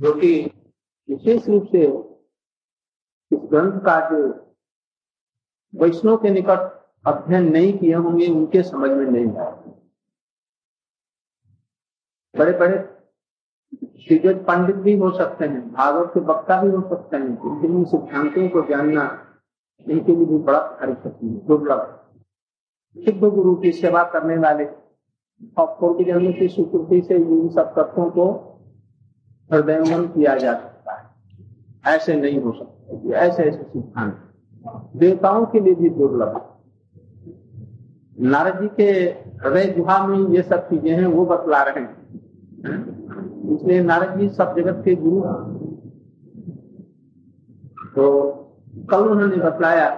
जो कि विशेष रूप से इस ग्रंथ का जो वैष्णव के निकट अध्ययन नहीं किए होंगे उनके समझ में नहीं आएगा। बड़े बड़े दिग्गज पंडित भी हो सकते हैं, भागवत के वक्ता भी हो सकते हैं, इन सिद्धांतों को जानना इनके लिए भी बड़ा दुर्लभ। सिद्ध गुरु की सेवा करने वाले और पूर्व जन्म की स्वीकृति से इन सब तत्वों को हृदयंगम किया जा सकता है, ऐसे नहीं हो सकते। ऐसे ऐसे सिद्धांत देवताओं के लिए भी दुर्लभ। नारद जी के हृदय गुहा में ये सब चीजें हैं, वो बतला रहे हैं। इसलिए नारद जी सब जगत के गुरु। तो कल उन्होंने बतलाया,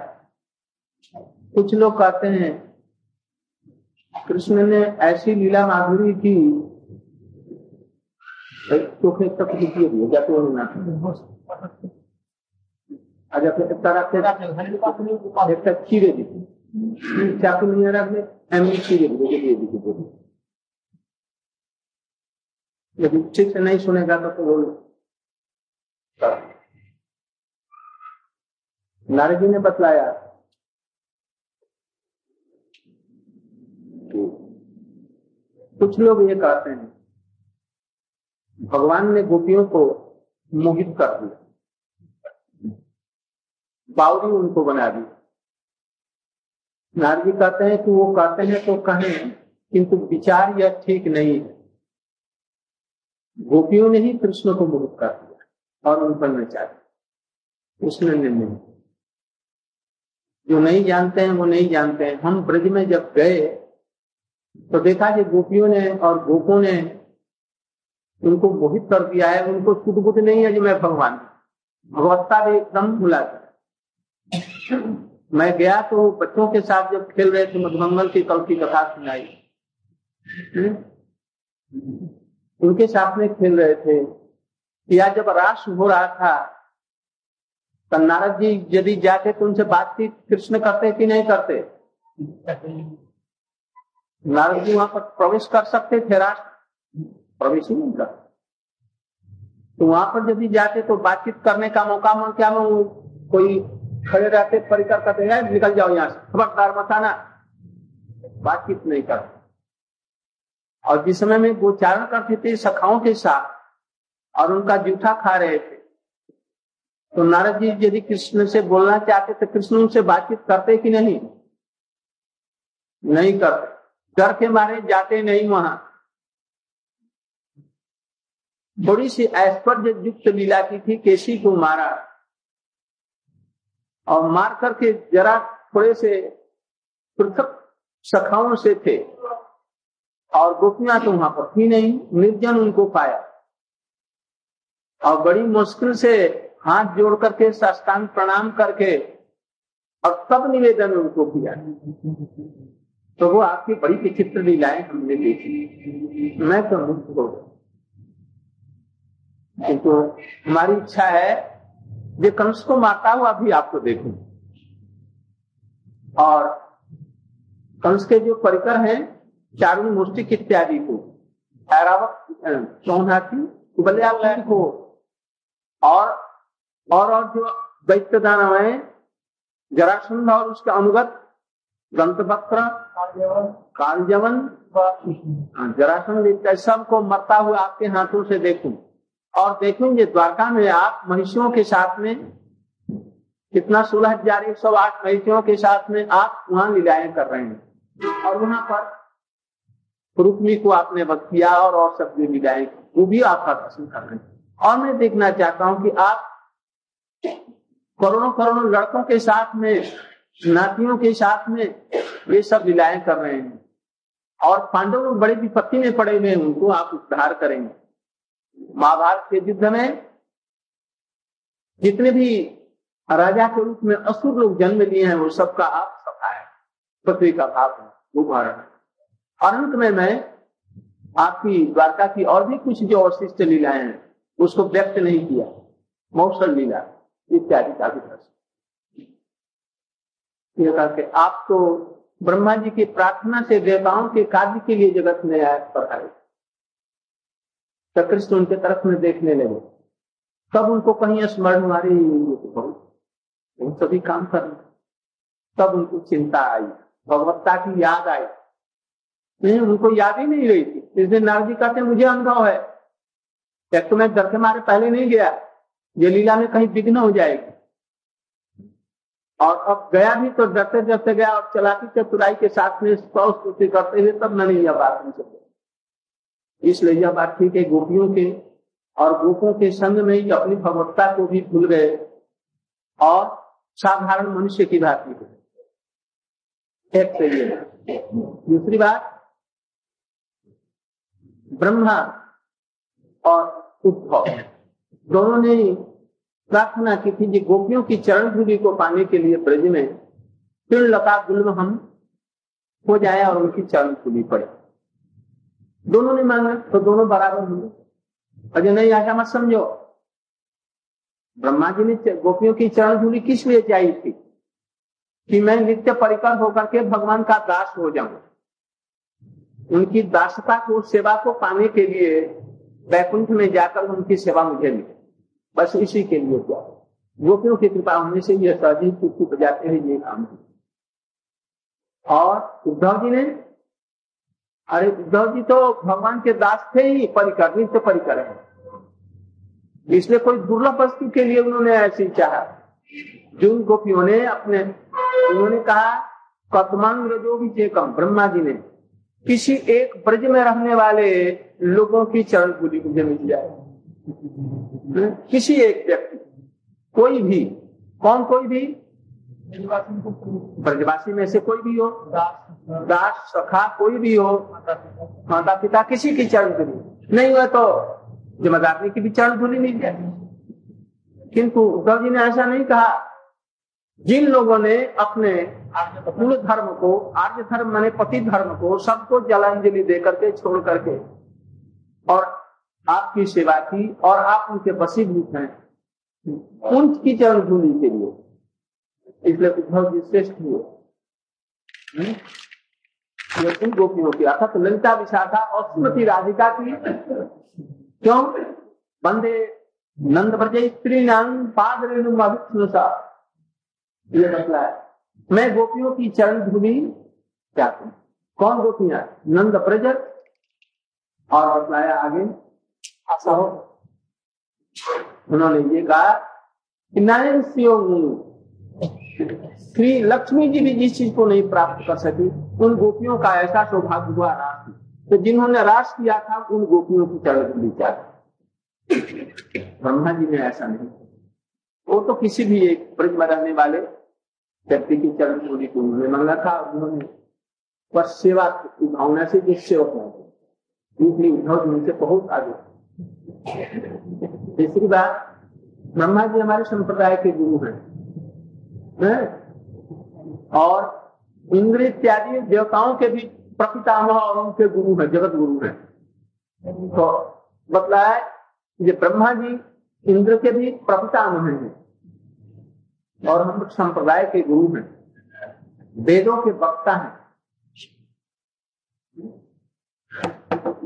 कुछ लोग कहते हैं कृष्ण ने ऐसी लीला माधुरी की चोखे तक चीरे दी, चाकू नहीं रखने लेकिन ठीक से नहीं सुनेगा तो बोलो। नारद जी ने बतलाया कि कुछ लोग ये कहते हैं भगवान ने गोपियों को मोहित कर दिया, बावरी उनको बना दी। नारद जी कहते हैं कि वो कहते हैं तो कहें, किंतु विचार यह ठीक नहीं है। गोपियों ने ही कृष्ण को मोहित कर दिया और उन पर नचा दिया, उसने नहीं। जो नहीं जानते हैं वो नहीं जानते हैं। हम ब्रज में जब गए तो देखा कि गोपियों ने और गोपों ने उनको मोहित कर दिया है। उनको सुध-बुध नहीं है जो मैं भगवान भगवत्ता भी एकदम भुला गया। मैं गया तो बच्चों के साथ जब खेल रहे थे, मधुमंगल की कल की कथा सुनाई, उनके साथ में खेल रहे थे। या जब रास हो रहा था तो नारद जी यदि जाते तो उनसे बातचीत कृष्ण करते कि नहीं करते? नारद जी वहां पर प्रवेश कर सकते थे, रास प्रवेश ही नहीं करते। तो वहां पर जब भी जाते तो बातचीत करने का मौका क्या कोई खड़े रहते परिकर करते हैं, निकल जाओ यहाँ से, खबरदार मत आना, बातचीत नहीं करते। और जिस समय में गोचारण करते थे सखाओं के साथ और उनका जूठा खा रहे थे, तो नारद जी यदि कृष्ण से बोलना चाहते तो कृष्ण उनसे बातचीत करते कि नहीं? नहीं करते, डर के मारे जाते नहीं वहां। थोड़ी सी ऐश्वर्य युक्त लीला की थी, केसी को मारा और मार करके जरा थोड़े से पृथक सखाओं से थे और गोपियां तो वहां पर थी नहीं, निर्जन उनको पाया और बड़ी मुश्किल से हाथ जोड़ करके साष्टांग प्रणाम करके और तब निवेदन उनको किया। तो वो आपकी बड़ी विचित्र लीलाएं हमने देखी। मैं तो मुक्त हो गया, किंतु हमारी इच्छा है जो कंस को मारता हुआ भी आपको देखूं। और कंस के जो परिकर हैं चारुण मुष्टिक इत्यादि को, ऐरावत चौहाती बलिया को और जो दैत्य दानव है जरासंध और उसके अनुगत दंतभक्त्र कालजवन जरासंध इत्यादि सबको मरता हुआ आपके हाथों से देखूं। और देखेंगे द्वारका में आप महिषियों के साथ में कितना 16,108 महिषियों के साथ में आप वहां लीलाएं कर रहे हैं। और वहां पर रुक्मी को आपने वक्त किया और सब जो लीलाएं वो भी आप प्रदर्शन कर रहे हैं। और मैं देखना चाहता हूं कि आप करोड़ों करोड़ों लड़कों के साथ में, नातियों के साथ में ये सब लीलाएं कर रहे हैं। और पांडव बड़ी विपत्ति में पड़े हुए, उनको आप उद्धार करेंगे। महाभारत के युद्ध में जितने भी राजा के रूप में असुर लोग जन्म लिए हैं वो सबका आप सफा है, पृथ्वी का भाव है वो भारत। और अंत में मैं आपकी द्वारका की और भी कुछ जो अवशिष्ट लीलाएं हैं उसको व्यक्त नहीं किया, मौसल लीला इत्यादि का भी प्रश्न। आप तो ब्रह्मा जी की प्रार्थना से देवताओं के कार्य के लिए जगत में आए, कृष्ण उनके तरफ में देखने लगे। तब उनको कहीं स्मरण हमारे बहुत सभी काम करना, तब उनको चिंता आई, भगवत्ता की याद आई, नहीं उनको याद ही नहीं रही थी। इस दिन नारद जी कहते हैं मुझे अनुभव है, एक तो मैं डर के मारे पहले नहीं गया, ये लीला में कहीं विघ्न हो जाएगी, और अब गया भी तो डरते डरते गया और चलाकी चतुराई के साथ में स्तुति करते हुए, तब मैंने यह बात नहीं समझी। इसलिए यह बात ठीक है, गोपियों के और गोपों के संग में ही अपनी भगवत्ता को भी भूल गए और साधारण मनुष्य की बात भी। एक तो ये, दूसरी बात ब्रह्मा और उद्धव दोनों ने प्रार्थना की थी कि गोपियों की चरण धूलि को पाने के लिए ब्रज में फिर लता गुल्म हम हो जाए और उनकी चरण धूलि पड़े। दोनों ने मांगा तो दोनों बराबर होंगे। अजय नहीं आशा मत समझो, ब्रह्मा जी ने गोपियों की चरण धूलि किस लिए चाहिए थी कि मैं नित्य परिकर होकर के भगवान का दास हो जाऊं, उनकी दासता को सेवा को पाने के लिए वैकुंठ में जाकर उनकी सेवा मुझे मिले, बस इसी के लिए क्या। गोपियों की कृपा होने से यह सहजी चुटकी बजाते हुए ये काम। और उद्धव जी ने, अरे उद्धव जी तो भगवान के दास थे ही, परिकर नित्य परिकर है, इसलिए कोई दुर्लभ वस्तु के लिए उन्होंने ऐसी चाहा। जिन गोपियों ने अपने उन्होंने कहा कतमंग रजो भी चेकम, ब्रह्मा जी ने किसी एक ब्रज में रहने वाले लोगों की चरण धूलि मुझे मिल जाए, किसी एक व्यक्ति कोई भी, कौन कोई भी, ब्रजवासी में से कोई भी हो, दास सखा कोई भी हो, माता पिता, किसी की चरण धूलि नहीं हुआ तो जमदाग्नि की भी चरण धूलि मिल जाए। किंतु उद्धव जी ने ऐसा नहीं कहा। जिन लोगों ने अपने कुल धर्म को, आर्य धर्म माने पति धर्म को, सबको जलांजलि दे करके छोड़ करके और आपकी सेवा की और आप उनके वशीभूत हैं, उनकी चरण धूलि के लिए, इसलिए उद्धव जी श्रेष्ठ हुए। उन गोपियों की अर्थात ललिता विशाखा और श्रीमती राधिका की, क्यों बंदे नंद ब्रज स्त्री नाम पाद रेणु माधुसा, ये मसला है। मैं गोपियों की चरण धूलि चाहती हूँ। कौन गोपियां? नंद ब्रज। और बतलाया आगे आशा हो, उन्होंने ये कहा कि नारायण श्री लक्ष्मी जी भी जिस चीज को नहीं प्राप्त कर सकी, उन गोपियों का ऐसा सौभाग्य हुआ रास, तो जिन्होंने रास किया था उन गोपियों की चरण धूलि चाहती। ब्रह्मा जी ने ऐसा नहीं, वो तो किसी भी एक ब्रज में रहने वाले व्यक्ति की चरण धूलि को उन्होंने मांगा था। उन्होंने पर सेवा की भावना से जिस सेवक इसलिए उद्धव जी से बहुत आगे। तीसरी बात, ब्रह्मा जी हमारे संप्रदाय के गुरु हैं और इंद्र इत्यादि देवताओं के भी प्रपितामह और उनके गुरु हैं, जगत गुरु हैं। तो बतलाया ये ब्रह्मा जी इंद्र के भी प्रपितामह हैं और हम संप्रदाय के गुरु हैं, वेदों के वक्ता हैं।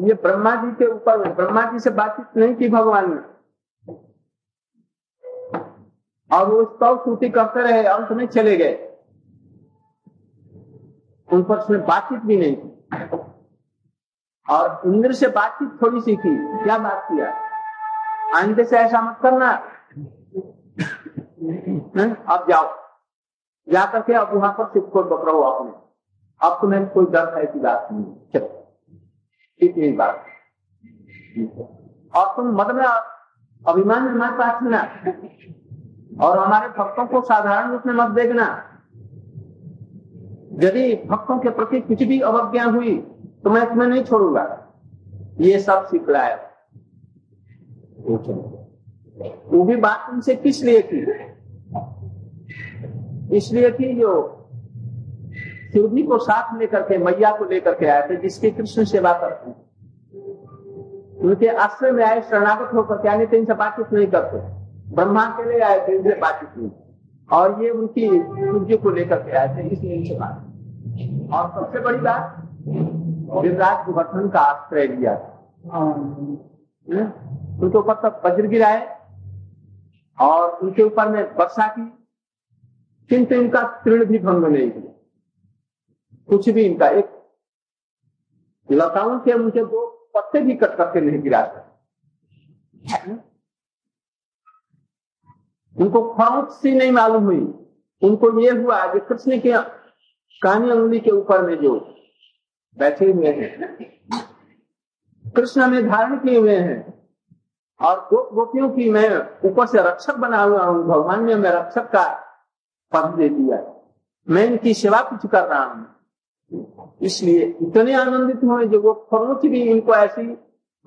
ये ब्रह्मा जी के ऊपर, ब्रह्मा जी से बातचीत नहीं की भगवान ने और वो स्तव स्तुति करते रहे, अंत में चले गए, उन पर उसने बातचीत भी नहीं की। और इंद्र से बातचीत थोड़ी सी की, क्या बात किया, आंदे से ऐसा मत करना, अब जाओ, जा करके अब वहां पर चुपकर बकरा हो आपने, अब तुम्हें कोई डर है की बात नहीं, चलो इतनी बात। और तुम मत में अभिमान में मत रखना और हमारे भक्तों को साधारण रूप में मत देखना। यदि भक्तों के प्रति कुछ भी अवज्ञा हुई तो मैं तुम्हें नहीं छोड़ूंगा, ये सब सिखलाया। वो भी बात उनसे किस लिए की, इसलिए कि जो सुरभि को साथ लेकर के, मैया को लेकर के आए थे, जिसकी कृष्ण सेवा करते हैं, उनके आश्रय में आए, शरणागत होकर के आने थे, इनसे बातचीत नहीं करते। ब्रह्मा के लिए आए थे, इनसे बातचीत नहीं, और ये उनकी सूर्य को लेकर के आए थे, इसलिए इनसे बात। और सबसे बड़ी बात, विराट गोवर्धन का आश्रय लिया, उनके ऊपर सब वज्र गिराए, और उनके ऊपर में वर्षा की, किंतु इनका तृण भी भंग नहीं हुआ, कुछ भी इनका एक लताओं से उनके दो पत्ते भी कट करके नहीं गिरा सकते। उनको खरोंच सी नहीं मालूम हुई, उनको ये हुआ कि कृष्ण के कानी अंगुली के ऊपर में जो बैठे हुए हैं कृष्ण में धारण किए हुए हैं और गोप गोपियों की मैं ऊपर से रक्षक बना हुआ हूँ, भगवान ने मैं रक्षक का पद दे दिया, मैं इनकी सेवा कुछ कर रहा हूँ, इसलिए इतने आनंदित हुए जो वो खरोंच भी इनको ऐसी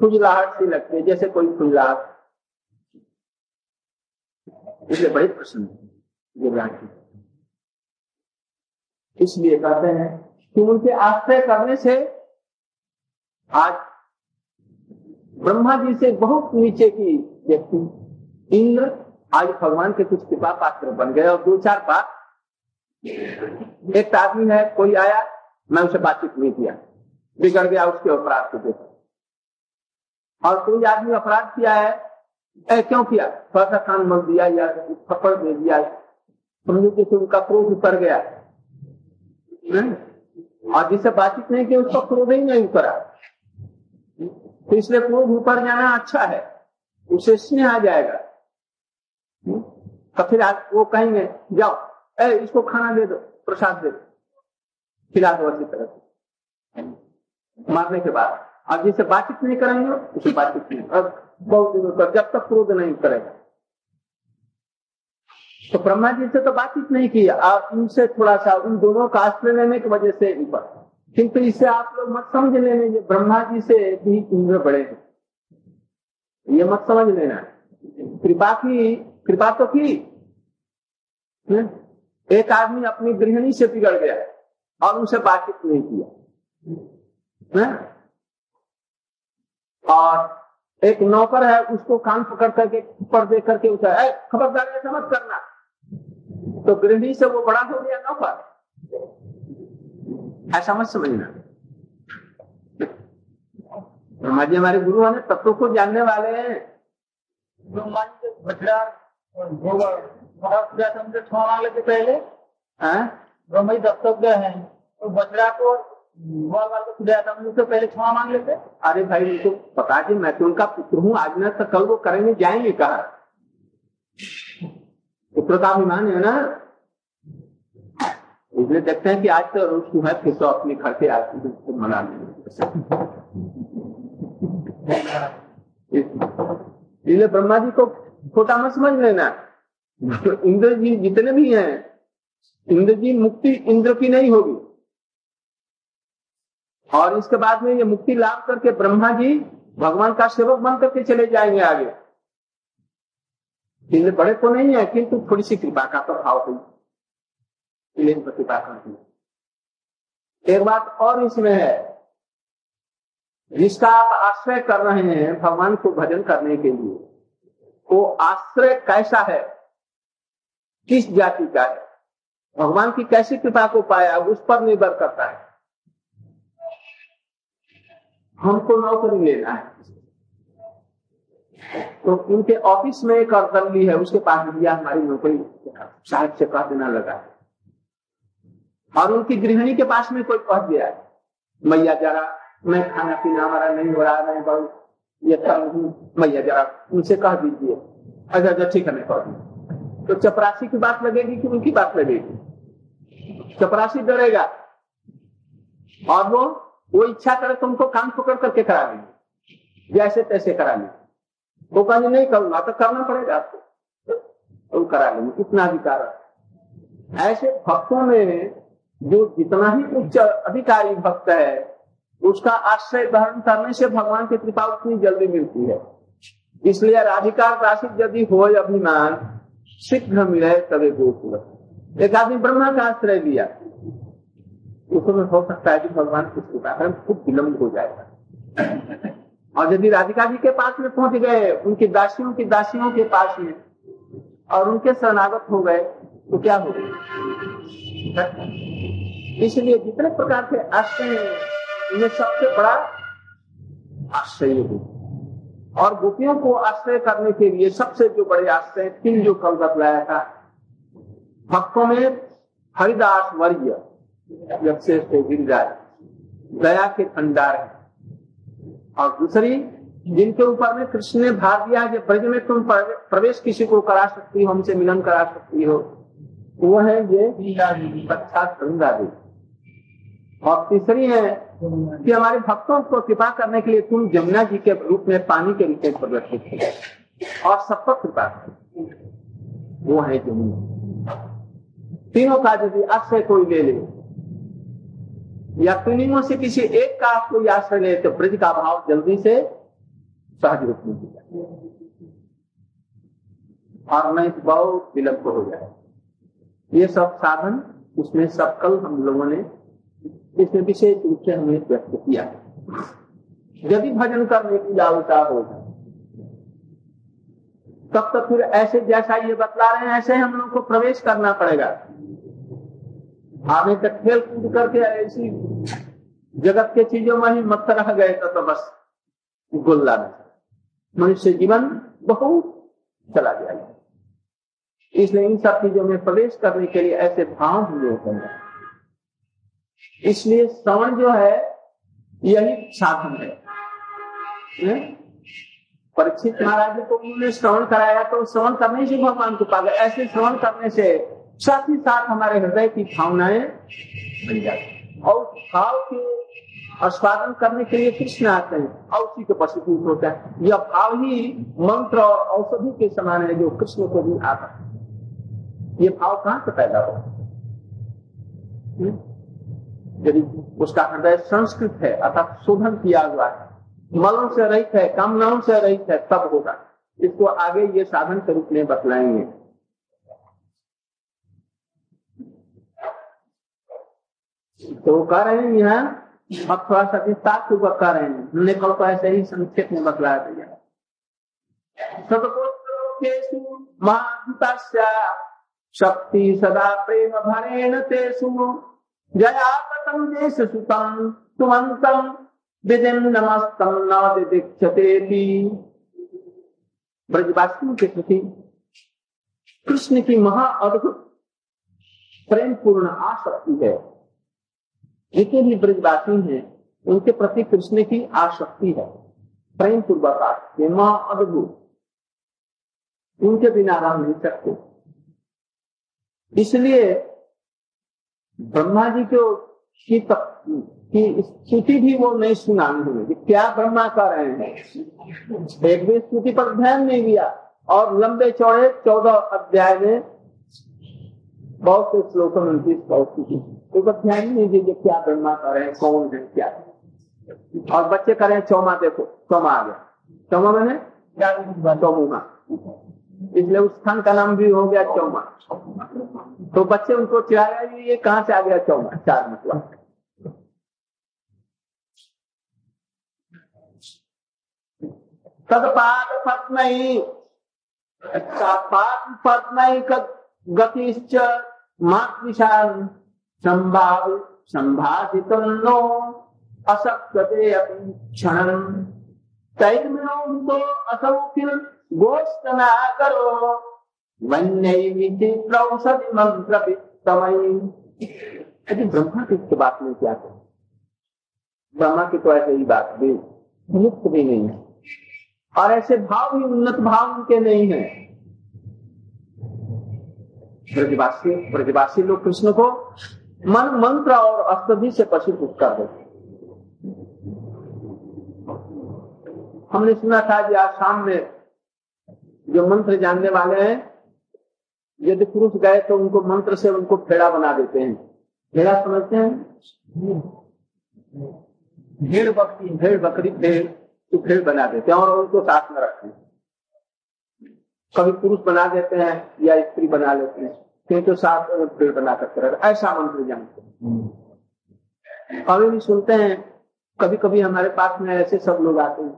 खुजलाहट सी लगती है जैसे कोई खुजलाहट, इसलिए बड़ी प्रसन्न। इसलिए कहते हैं कि उनके आश्रय करने से आज ब्रह्मा जी से बहुत नीचे की व्यक्ति इंद्र आज भगवान के कुछ कृपा पात्र बन गए। और दो चार बार एक आदमी है, कोई आया, मैं उसे बातचीत नहीं किया, बिगड़ गया उसके अपराध के देखकर। और कोई आदमी अपराध किया है, क्यों किया, थोड़ा सा कान मल दिया या थप्पड़ दे दिया, तो उनका क्रोध उतर गया और जिससे बातचीत नहीं की उसका क्रोध ही नहीं उतरा। तो इसलिए क्रोध ऊपर जाना अच्छा है, उसे स्नेह आ जाएगा। तो फिर आज वो कहेंगे जाओ इसको खाना दे दो, प्रसाद दे दो, खिला दो अच्छी तरह से मारने के बाद। अब जिससे बातचीत नहीं करेंगे उसे बातचीत नहीं, और बहुत दिनों तक जब तक क्रोध नहीं करेगा। तो ब्रह्मा जी से तो बातचीत नहीं की और उनसे थोड़ा सा उन दोनों का आश्रय लेने की वजह से ऊपर, किंतु इससे आप लोग मत समझ लेने ये ब्रह्मा जी से भी इंद्र बड़े हैं, ये मत समझ लेना। कृपा की, कृपा तो की। एक आदमी अपनी गृहिणी से बिगड़ गया और उनसे बातचीत नहीं किया, और एक नौकर है उसको कान पकड़ करके ऊपर दे करके उसे खबरदार ऐसा मत करना, तो गृहिणी से वो बड़ा हो गया नौकर, ऐसा मत समझना। ब्रह्मा जी हमारे गुरु हैं, तत्वों को जानने वाले हैं। ब्रह्मा जी के पहले ब्रह्मा जी दत्तज्ञ हैं, तो बछड़ा को तो पहले क्षमा मांग लेते। अरे भाई उनको पता जी मैं तो उनका पुत्र हूँ, आज ना तो कल वो करेंगे जाएंगे कहा, पुत्र का अभिमान है ना। इसलिए देखते हैं कि आज तो रोज क्यों है, फिर तो अपने घर के आदमी को मना इसलिए ब्रह्मा जी को छोटा मत समझ लेना। इंद्र जी जितने भी हैं, इंद्र जी मुक्ति इंद्र की नहीं होगी, और इसके बाद में ये मुक्ति लाभ करके ब्रह्मा जी भगवान का सेवक बन करके चले जाएंगे आगे। इंद्र बड़े तो नहीं है, किंतु थोड़ी सी कृपा का तो भाव हुई, कृपा करती। एक बात और इसमें है, जिसका आप आश्रय कर रहे हैं भगवान को भजन करने के लिए, वो आश्रय कैसा है, किस जाति का है, भगवान की कैसी कृपा को पाया, उस पर निर्भर करता है। हमको नौकरी लेना है, तो उनके ऑफिस में एक अर्दली है, उसके पास दिया हमारी नौकरी शायद से कह देना लगा, और उनकी गृहिणी के पास में कोई पहुंच गया है, मैया जरा मैं खाना पीना हमारा नहीं हो रहा, मैं बहुत ये कर हूँ, मैया जरा उनसे कह दीजिए। अच्छा अच्छा ठीक है मैं कह दूँ, तो चपरासी की बात लगेगी कि उनकी बात लगेगी? चपरासी डरेगा और वो इच्छा करे तुमको कान पकड़ करके करा लेंगे, जैसे तैसे करा लेंगे, वो कहीं नहीं करूंगा तो करना पड़ेगा आपको, तो करा लेंगे, इतना अधिकार। ऐसे भक्तों में जो जितना ही उच्च अधिकारी भक्त है उसका आश्रय धारण करने से भगवान की कृपा उतनी जल्दी मिलती है। इसलिए राधिका राशि यदि हो अभिमान शीघ्र मिले तभी गोकुल। एक आदमी ब्रह्मा का आश्रय लिया, उसमें हो सकता है कि भगवान की कृपा पर खूब विलम्ब हो जाएगा, और यदि राधिका जी के पास में पहुंच गए, उनकी दासियों की दासियों के पास में, और उनके शरणागत हो गए तो क्या होगा? इसलिए जितने प्रकार के आश्रय सबसे बड़ा आश्रय है। और गोपियों को आश्रय करने के लिए सबसे जो बड़े आश्रय तीन जो कल बतलाया था, भक्तों में हरिदास वर्य जब से गिर जाए दया के भंडार है, और दूसरी जिनके ऊपर में कृष्ण ने भार दिया है ब्रज में तुम प्रवेश किसी को करा सकती हो, हमसे मिलन करा सकती हो, वो है ये पश्चात गंगा देवी। और तीसरी है कि हमारे भक्तों को कृपा करने के लिए तुम जमुना जी के रूप में पानी के रूप में परिवर्तित हो और सब पर कृपा करो, वो है जमुना। तीनों का यदि आश्रय कोई ले ले या तीनों से किसी एक का कोई आश्रय ले तो ब्रज का भाव जल्दी से सहज रूप में और न बहुत विलंब हो जाए। ये सब साधन उसमें सब कल हम लोगों ने इसमें विशेष रूप से हमें व्यक्त किया। यदि भजन करने की लालसा हो जाए तब तक फिर ऐसे जैसा ये बतला रहे हैं ऐसे हम लोग को प्रवेश करना पड़ेगा। आपने तक खेल कूद करके ऐसी जगत के चीजों में ही मत रह गए तो बस गुल्ला नहीं, मनुष्य जीवन बहुत चला जाएगा। इसलिए इन सब चीजों में प्रवेश करने के लिए ऐसे भाव हम लोग होंगे। इसलिए श्रवण जो है यही साधन है। परीक्षित महाराज को उन्होंने श्रवण कराया तो श्रवण करने से भगवान को पा गए। ऐसे श्रवण करने से साथ ही साथ हमारे हृदय की भावनाएं बन जाती और भाव के आस्वादन करने के लिए कृष्ण आते हैं और उसी के पशुभूत होता है। यह भाव ही मंत्र और औषधि के समान है जो कृष्ण को भी आता है। ये भाव कहां से पैदा हो? यदि उसका हृदय संस्कृत है अर्थात शोधन किया हुआ है, मलों से रहित है, कामनाओं से रहित है, तब होगा। इसको आगे ये साधन के रूप में बतलाएंगे। तो कह रहे हैं यहाँ अब थोड़ा सा विस्तार से कह रहे हैं, हमने कल को ऐसे ही संक्षेप में बतला दिया। शक्ति सदा प्रेम भरेण तेषु जयापतं देशसुतं सुमन्तं विधिं नमस्तं न दिदीक्षतेति। ब्रजवासियों के प्रति कृष्ण की महा अद्भुत प्रेम पूर्ण आसक्ति है। जितने भी ब्रजवासी हैं उनके प्रति कृष्ण की आसक्ति है, प्रेम पूर्वक महा अद्भुत, उनके बिना रह नहीं सकते। इसलिए ब्रह्मा जी को की स्तुति भी वो नहीं सुना कि क्या ब्रह्मा कर रहे हैं, एक भी स्तुति पर ध्यान नहीं दिया। और लंबे चौड़े 14 अध्याय में बहुत से श्लोकों में ध्यान नहीं दीजिए क्या ब्रह्मा कर रहे हैं, कौन है, क्या है। और बच्चे कर रहे हैं चौमा, देखो चौमा आ गया, चौमा मैंने क्या चौमा, इसलिए उस स्थान का नाम भी हो गया चौमा। तो बच्चे उनको चिढ़ाया ये कहां से आ गया चौमा, चार मतलब। तत्पाद पद्मयि तत्पाद पद्मयि गतिश्च मातृशान संभाव संभाषित नो असक्ते अपि क्षणं तैर्मनों तो असौकिल गोष्ठनागरो ब्रह्मा की बात में क्या था? ब्रह्मा की तो ऐसे ही बात भी मुक्त भी नहीं है और ऐसे भाव भी उन्नत भाव उनके नहीं है। प्रतिभासी लोग कृष्ण को मन मंत्र और औषधि से पशुपुत कर देते। हमने सुना था कि आज शाम में जो मंत्र जानने वाले हैं यदि पुरुष गए तो उनको मंत्र से उनको फेड़ा बना देते हैं। फेड़ा समझते हैं? भेड़ बकरी, भेड़ बकरी भेड़ तो भेड़ बना देते हैं और उनको साथ में रखते हैं। कभी पुरुष बना देते हैं या स्त्री बना लेते हैं, क्योंकि तो साथ में भेड़ बना करते रहते। ऐसा मंत्र जानते हैं। अभी भी सुनते हैं कभी कभी हमारे पास में ऐसे सब लोग आते हैं,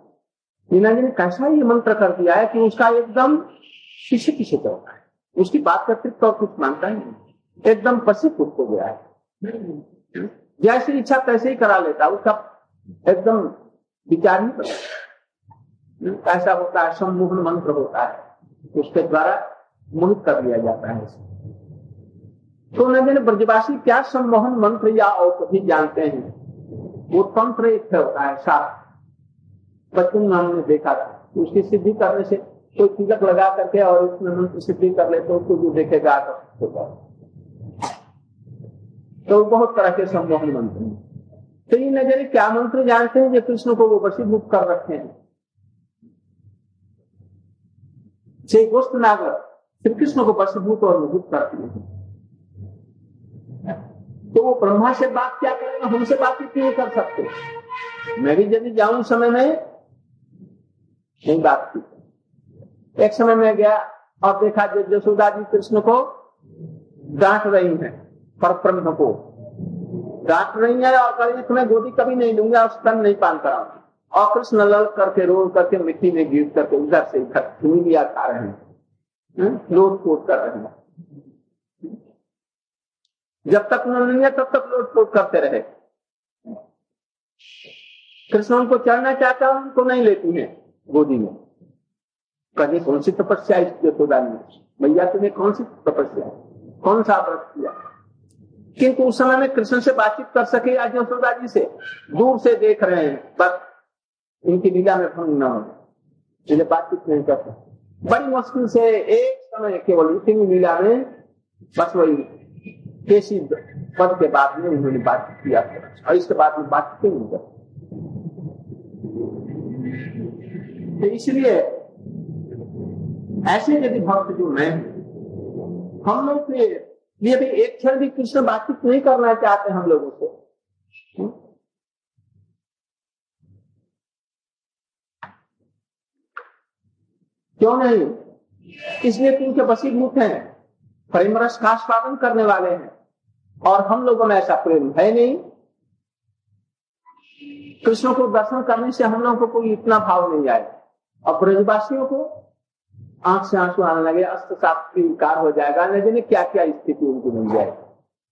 मीना जी ने कैसा ये मंत्र कर दिया है कि उसका एकदम पीछे पीछे चलता है, उसकी बात करते तो कुछ मानता ही नहीं, एकदम पशुपुत हो गया है, जैसी इच्छा तैसे ही करा लेता, उसका एकदम विचार नहीं पड़ता। कैसा होता है, सम्मोहन मंत्र होता है, उसके द्वारा मोहित कर लिया जाता है। तो नंदन ब्रजवासी क्या सम्मोहन मंत्र या और भी जानते हैं, वो तंत्र एक होता है साथ। बचपन में हमने देखा था, उसकी सिद्धि करने से कोई तिलक लगा करके और उसमें मंत्र सिद्धि कर ले तो उसको जो देखेगा तो बहुत तरह के सम्मोहन मंत्र हैं। तो ये नजर क्या मंत्र जानते हैं जो कृष्ण को वो वशीभूत कर रखे हैं। श्री गोष्ठ नागर श्री कृष्ण को वशीभूत और मुक्त करती है। तो वो ब्रह्मा से बात क्या करेगा, हमसे बात क्यों कर सकते। मैं भी यदि जाऊं समय में नहीं बात की। एक समय में गया और देखा यशोदा जी कृष्ण को डांट रही है, परब्रह्म को डांट रही है और कह रही तुम्हें गोदी कभी नहीं दूंगा, स्तन नहीं पान कराऊंगी। और कृष्ण लड़ करके रो करके मिट्टी में गिर करके उधर से इधर धूलिया खा रहे हैं, लोट पोट कर रहे हैं। जब तक उन्होंने लिया तब तक लोट पोट करते रहे। कृष्ण उनको चढ़ना चाहता है, उनको नहीं लेती है गोदी में। कभी कौन सी तपस्या इसकी खुदा ने, भैया तुम्हें कौन सी तपस्या, कौन सा व्रत किया। किंतु उस समय में कृष्ण से बातचीत कर सके या यशोदा जी से, दूर से देख रहे हैं बस इनकी लीला में भंग न हो, इसलिए बातचीत नहीं करता। बड़ी मुश्किल से एक समय केवल इतनी लीला में बस वही केसी पद के बाद में उन्होंने बातचीत किया और इसके बाद में बातचीत नहीं करता। तो इसलिए ऐसे यदि भक्त जो मैं हम लोग के लिए भी एक क्षण भी कृष्ण बातचीत नहीं करना चाहते हम लोगों से, क्यों नहीं, इसलिए कि उनके वशीभूत हैं, प्रेम रस का आस्वादन करने वाले हैं और हम लोगों में ऐसा प्रेम है नहीं। कृष्ण को दर्शन करने से हम लोगों को कोई इतना भाव नहीं आए और ब्रजवासियों को आंख से आंसू आने लगे, अस्त साफ विकार हो जाएगा, न जाने क्या क्या स्थिति उनकी बन जाएगी।